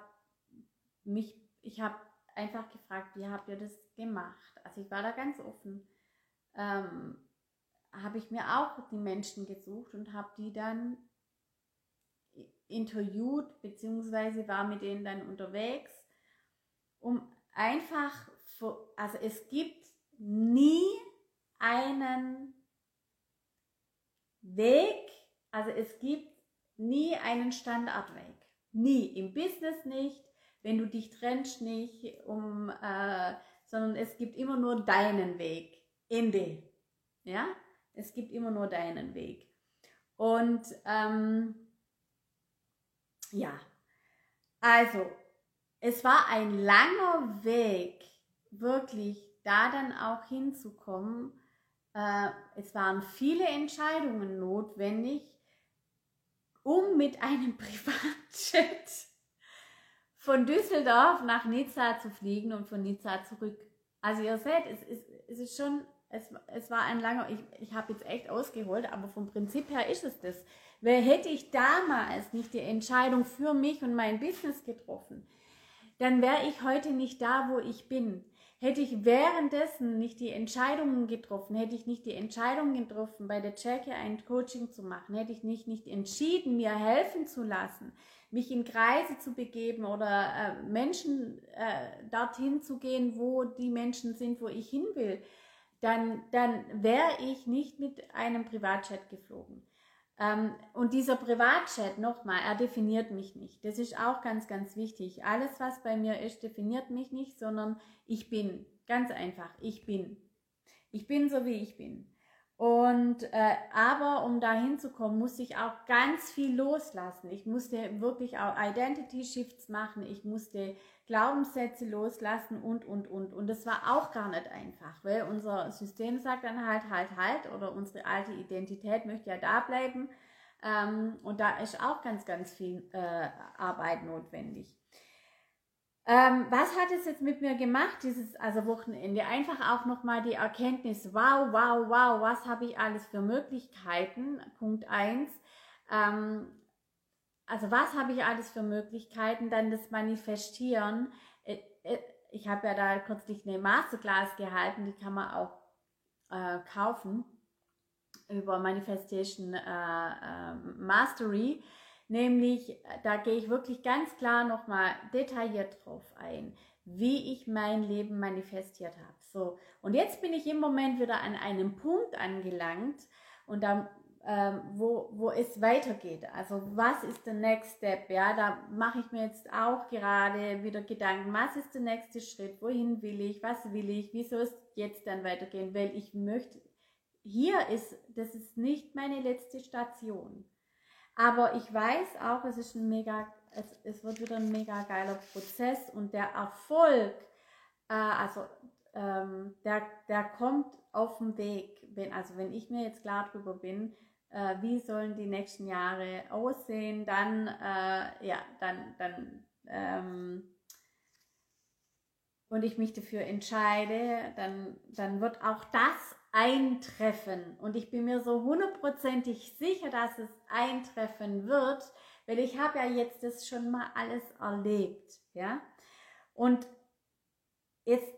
einfach gefragt, wie habt ihr das gemacht? Also ich war da ganz offen. Habe ich mir auch die Menschen gesucht und habe die dann interviewt, beziehungsweise war mit denen dann unterwegs, um einfach, also es gibt nie einen Weg, also es gibt nie einen Standardweg. Nie, im Business nicht, wenn du dich trennst nicht, sondern es gibt immer nur deinen Weg. Ende. Ja? Es gibt immer nur deinen Weg. Und ja, also es war ein langer Weg, wirklich da dann auch hinzukommen. Es waren viele Entscheidungen notwendig, um mit einem Privatjet von Düsseldorf nach Nizza zu fliegen und von Nizza zurück. Also ihr seht, es war ein langer, ich habe jetzt echt ausgeholt, aber vom Prinzip her ist es das. Hätte ich damals nicht die Entscheidung für mich und mein Business getroffen, dann wäre ich heute nicht da, wo ich bin. Hätte ich währenddessen nicht die Entscheidungen getroffen, hätte ich nicht die Entscheidung getroffen, bei der Jackie ein Coaching zu machen, hätte ich nicht entschieden, mir helfen zu lassen, mich in Kreise zu begeben oder Menschen dorthin zu gehen, wo die Menschen sind, wo ich hin will, dann wäre ich nicht mit einem Privatchat geflogen. Und dieser Privatchat, nochmal, er definiert mich nicht. Das ist auch ganz, ganz wichtig. Alles, was bei mir ist, definiert mich nicht, sondern ich bin. Ganz einfach, ich bin. Ich bin so, wie ich bin. Und aber um da hinzukommen, musste ich auch ganz viel loslassen. Ich musste wirklich auch Identity-Shifts machen. Ich musste Glaubenssätze loslassen und. Und das war auch gar nicht einfach, weil unser System sagt dann halt oder unsere alte Identität möchte ja da bleiben. Und da ist auch ganz, ganz viel Arbeit notwendig. Was hat es jetzt mit mir gemacht, dieses Wochenende? Einfach auch nochmal die Erkenntnis, wow, was habe ich alles für Möglichkeiten? Punkt 1. Was habe ich alles für Möglichkeiten? Dann das Manifestieren. Ich habe ja da kürzlich eine Masterclass gehalten, die kann man auch kaufen über Manifestation Mastery. Nämlich, da gehe ich wirklich ganz klar nochmal detailliert drauf ein, wie ich mein Leben manifestiert habe. So, und jetzt bin ich im Moment wieder an einem Punkt angelangt, und da, wo es weitergeht. Also was ist der Next Step? Ja, da mache ich mir jetzt auch gerade wieder Gedanken, was ist der nächste Schritt? Wohin will ich? Was will ich? Wie soll es jetzt dann weitergehen? Weil ich möchte, das ist nicht meine letzte Station. Aber ich weiß auch, es wird wieder ein mega geiler Prozess, und der Erfolg, der kommt auf den Weg. Wenn ich mir jetzt klar drüber bin, wie sollen die nächsten Jahre aussehen, dann und ich mich dafür entscheide, dann wird auch das eintreffen, und ich bin mir so 100%ig sicher, dass es eintreffen wird, weil ich habe ja jetzt das schon mal alles erlebt, ja, und jetzt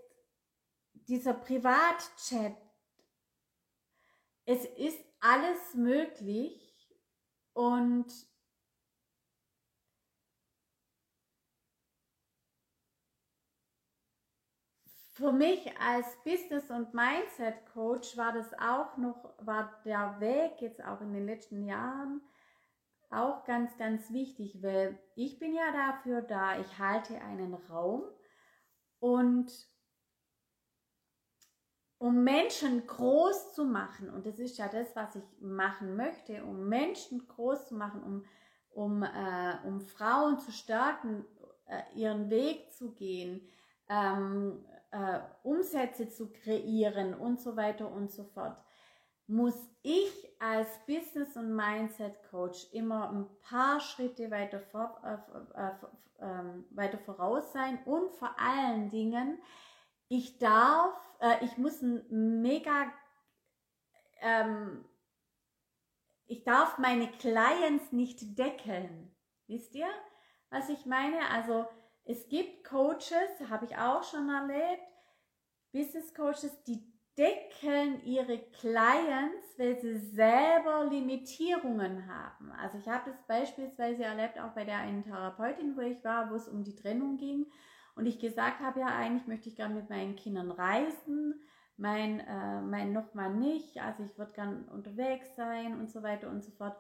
dieser Privatchat, es ist alles möglich, und für mich als Business- und Mindset-Coach war der Weg jetzt auch in den letzten Jahren auch ganz, ganz wichtig, weil ich bin ja dafür da, ich halte einen Raum, und um Menschen groß zu machen, und das ist ja das, was ich machen möchte, um Menschen groß zu machen, um um Frauen zu stärken, ihren Weg zu gehen, Umsätze zu kreieren und so weiter und so fort, muss ich als Business- und Mindset-Coach immer ein paar Schritte weiter voraus sein, und vor allen Dingen, ich darf meine Clients nicht deckeln. Wisst ihr, was ich meine? Also es gibt Coaches, habe ich auch schon erlebt, Business Coaches, die deckeln ihre Clients, weil sie selber Limitierungen haben. Also ich habe das beispielsweise erlebt, auch bei der einen Therapeutin, wo ich war, wo es um die Trennung ging und ich gesagt habe, ja, eigentlich möchte ich gerne mit meinen Kindern reisen, mein nochmal nicht, also ich würde gerne unterwegs sein und so weiter und so fort.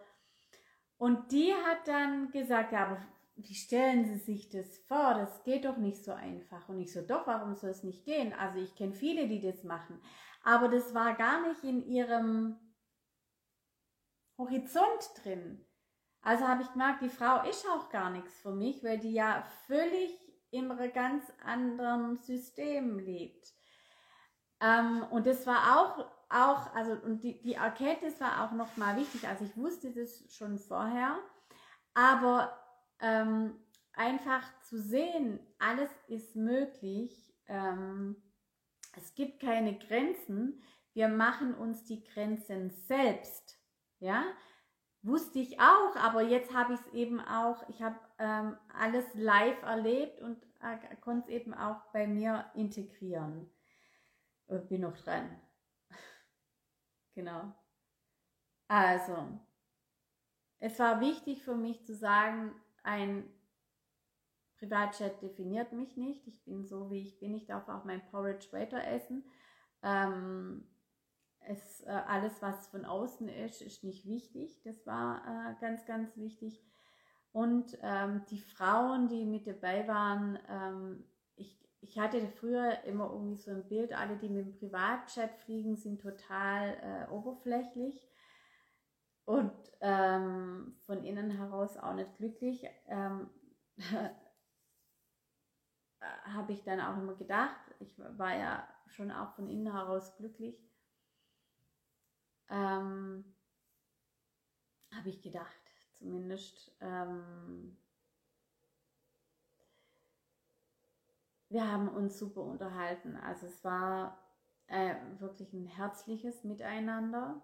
Und die hat dann gesagt, ja, aber wie stellen Sie sich das vor? Das geht doch nicht so einfach. Und ich so, doch, warum soll es nicht gehen? Also ich kenne viele, die das machen. Aber das war gar nicht in ihrem Horizont drin. Also habe ich gemerkt, die Frau ist auch gar nichts für mich, weil die ja völlig in einem ganz anderen System lebt. Und das war auch also, und die Erkenntnis war auch nochmal wichtig. Also ich wusste das schon vorher, aber einfach zu sehen, alles ist möglich, es gibt keine Grenzen, wir machen uns die Grenzen selbst, ja, wusste ich auch, aber jetzt habe ich es eben auch, ich habe alles live erlebt und konnte es eben auch bei mir integrieren, bin noch dran, genau, also, es war wichtig für mich zu sagen, ein Privatchat definiert mich nicht. Ich bin so, wie ich bin. Ich darf auch mein Porridge weiter essen. Alles, was von außen ist, ist nicht wichtig. Das war ganz, ganz wichtig. Und die Frauen, die mit dabei waren, ich hatte früher immer irgendwie so ein Bild, alle, die mit dem Privatchat fliegen, sind total oberflächlich. Und von innen heraus auch nicht glücklich, habe ich dann auch immer gedacht. Ich war ja schon auch von innen heraus glücklich, habe ich gedacht, zumindest. Wir haben uns super unterhalten, also es war wirklich ein herzliches Miteinander.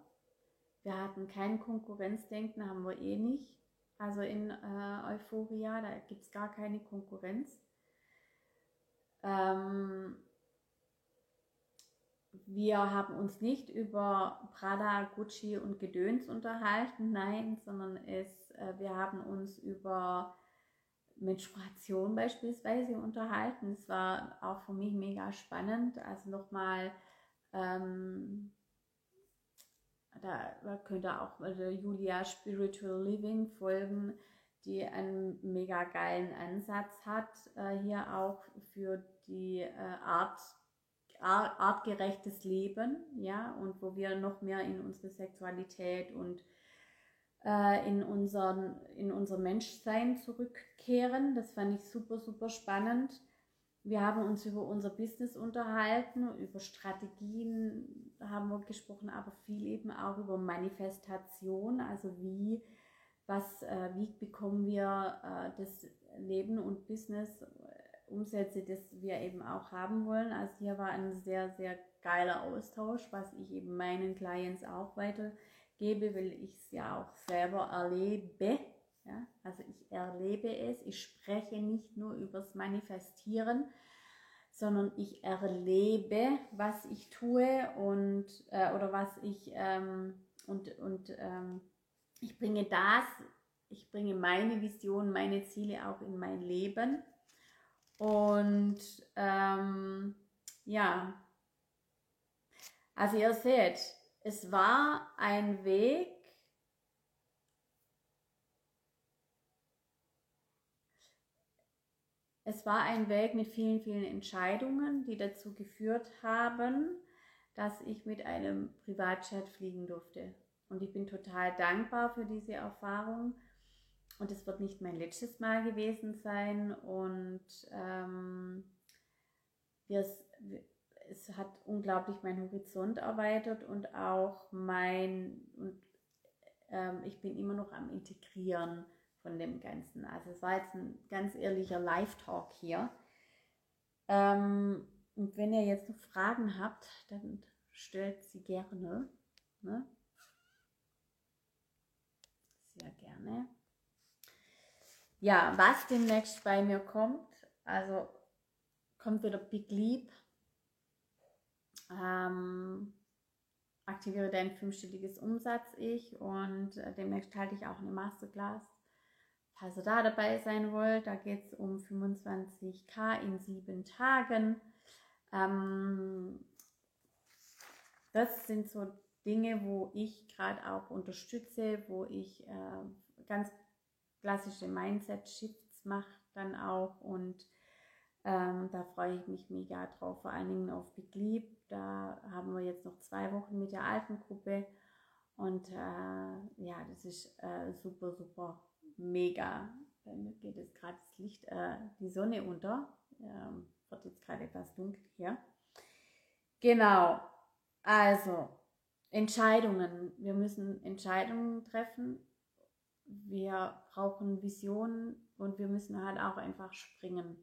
Wir hatten kein Konkurrenzdenken, haben wir eh nicht. Also in Euphoria, da gibt es gar keine Konkurrenz. Wir haben uns nicht über Prada, Gucci und Gedöns unterhalten, nein, sondern wir haben uns über Menstruation beispielsweise unterhalten. Es war auch für mich mega spannend. Also nochmal... Da könnt ihr auch Julia Spiritual Living folgen, die einen mega geilen Ansatz hat, hier auch für die artgerechtes Leben, ja, und wo wir noch mehr in unsere Sexualität und in unser Menschsein zurückkehren. Das fand ich super, super spannend. Wir haben uns über unser Business unterhalten, über Strategien haben wir gesprochen, aber viel eben auch über Manifestation, also wie bekommen wir das Leben und Business, Umsätze, das wir eben auch haben wollen. Also hier war ein sehr, sehr geiler Austausch, was ich eben meinen Clients auch weitergebe, weil ich es ja auch selber erlebe. Ja, also ich erlebe es, ich spreche nicht nur übers Manifestieren, sondern ich erlebe, was ich tue ich bringe meine Vision, meine Ziele auch in mein Leben. Und ja, also ihr seht, es war ein Weg, mit vielen, vielen Entscheidungen, die dazu geführt haben, dass ich mit einem Privatchat fliegen durfte. Und ich bin total dankbar für diese Erfahrung Und es wird nicht mein letztes Mal gewesen sein. Und es hat unglaublich meinen Horizont erweitert und auch ich bin immer noch am Integrieren von dem Ganzen. Also es war jetzt ein ganz ehrlicher Live-Talk hier. Und wenn ihr jetzt noch Fragen habt, dann stellt sie gerne. Ne? Sehr gerne. Ja, was demnächst bei mir kommt, also kommt wieder Big Leap. Aktiviere dein 5-stelliges Umsatz-Ich und demnächst halte ich auch eine Masterclass. Falls ihr da dabei sein wollt, da geht es um 25.000 in 7 Tagen. Das sind so Dinge, wo ich gerade auch unterstütze, wo ich ganz klassische Mindset-Shifts mache dann auch und da freue ich mich mega drauf, vor allen Dingen auf Big Leap. Da haben wir jetzt noch 2 Wochen mit der alten Gruppe und ja, das ist super, super mega. Bei mir geht jetzt gerade das Licht, die Sonne unter, wird jetzt gerade etwas dunkel hier. Genau, also Entscheidungen. Wir müssen Entscheidungen treffen, wir brauchen Visionen und wir müssen halt auch einfach springen.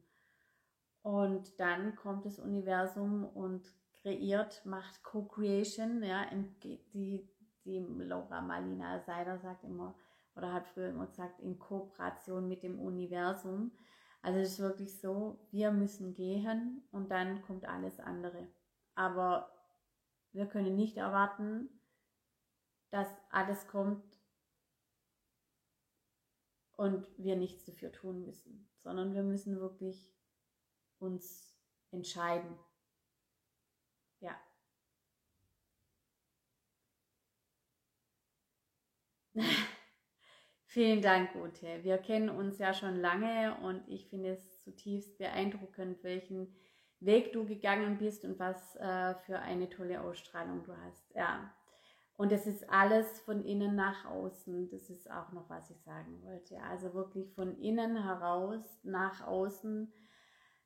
Und dann kommt das Universum und kreiert, macht Co-Creation. Ja, die Laura Malina Seider sagt immer, oder hat früher immer gesagt, in Kooperation mit dem Universum. Also es ist wirklich so, wir müssen gehen und dann kommt alles andere. Aber wir können nicht erwarten, dass alles kommt und wir nichts dafür tun müssen, sondern wir müssen wirklich uns entscheiden. Ja. Vielen Dank, Ute. Wir kennen uns ja schon lange und ich finde es zutiefst beeindruckend, welchen Weg du gegangen bist und was für eine tolle Ausstrahlung du hast. Ja. Und das ist alles von innen nach außen. Das ist auch noch, was ich sagen wollte. Also wirklich von innen heraus nach außen.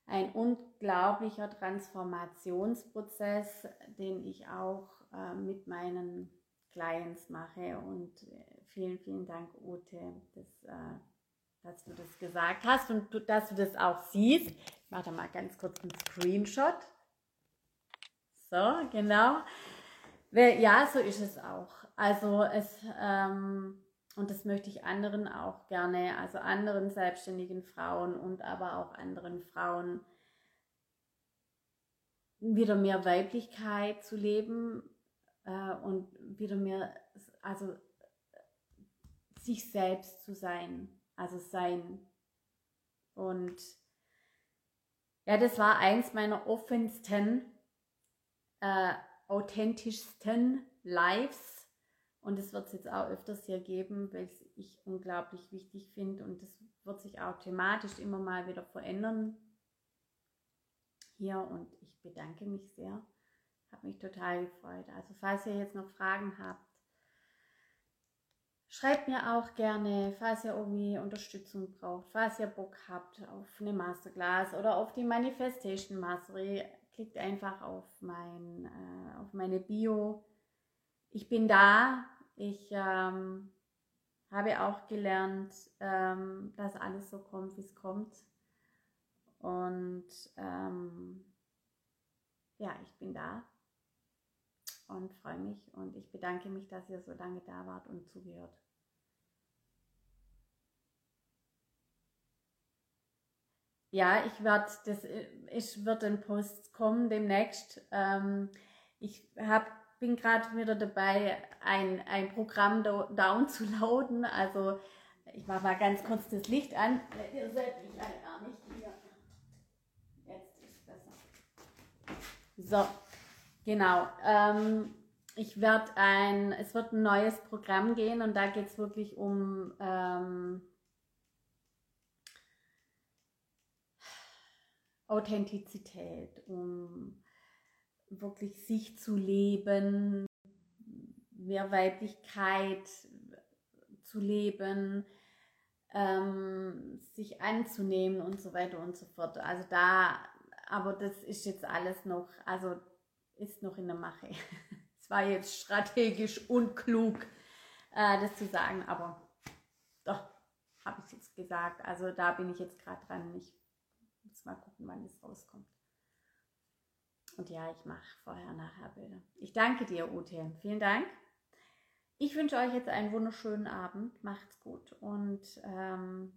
Ein unglaublicher Transformationsprozess, den ich auch mit meinen Clients mache. Und vielen, vielen Dank, Ute, dass du das gesagt hast und dass du das auch siehst. Ich mache da mal ganz kurz einen Screenshot. So, genau. Ja, so ist es auch. Also und das möchte ich anderen auch gerne, also anderen selbstständigen Frauen und aber auch anderen Frauen wieder mehr Weiblichkeit zu leben und wieder mehr, also sich selbst zu sein, also sein. Und ja, das war eins meiner offensten, authentischsten Lives. Und es wird es jetzt auch öfters hier geben, weil ich unglaublich wichtig finde. Und das wird sich auch thematisch immer mal wieder verändern. Hier, und ich bedanke mich sehr. Habe mich total gefreut. Also falls ihr jetzt noch Fragen habt, schreibt mir auch gerne, falls ihr irgendwie Unterstützung braucht, falls ihr Bock habt auf eine Masterclass oder auf die Manifestation Mastery, klickt einfach auf meine Bio. Ich bin da, ich habe auch gelernt, dass alles so kommt, wie es kommt. Und ja, ich bin da und freue mich und ich bedanke mich, dass ihr so lange da wart und zugehört. Ja, wird ein Post kommen demnächst. Ich bin gerade wieder dabei, ein Programm downzuladen. Also ich mache mal ganz kurz das Licht an. Ihr seht mich halt gar nicht hier. Jetzt ist es besser. So, genau. Es wird ein neues Programm gehen und da geht es wirklich um Authentizität, um wirklich sich zu leben, mehr Weiblichkeit zu leben, sich anzunehmen und so weiter und so fort. Also da, aber das ist jetzt alles noch, also ist noch in der Mache. Es war jetzt strategisch unklug, das zu sagen, aber doch, habe ich jetzt gesagt. Also da bin ich jetzt gerade dran. Ich muss mal gucken, wann das rauskommt. Und ja, ich mache vorher-nachher Bilder. Ich danke dir, Ute. Vielen Dank. Ich wünsche euch jetzt einen wunderschönen Abend. Macht's gut und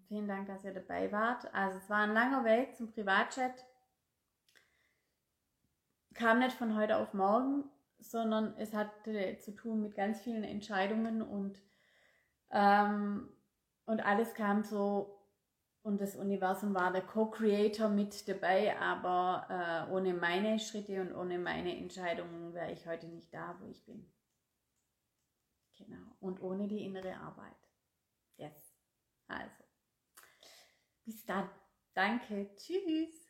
vielen Dank, dass ihr dabei wart. Also es war ein langer Weg zum Privatchat. Kam nicht von heute auf morgen, sondern es hatte zu tun mit ganz vielen Entscheidungen und alles kam so und das Universum war der Co-Creator mit dabei, aber ohne meine Schritte und ohne meine Entscheidungen wäre ich heute nicht da, wo ich bin. Genau. Und ohne die innere Arbeit. Yes. Also. Bis dann. Danke. Tschüss.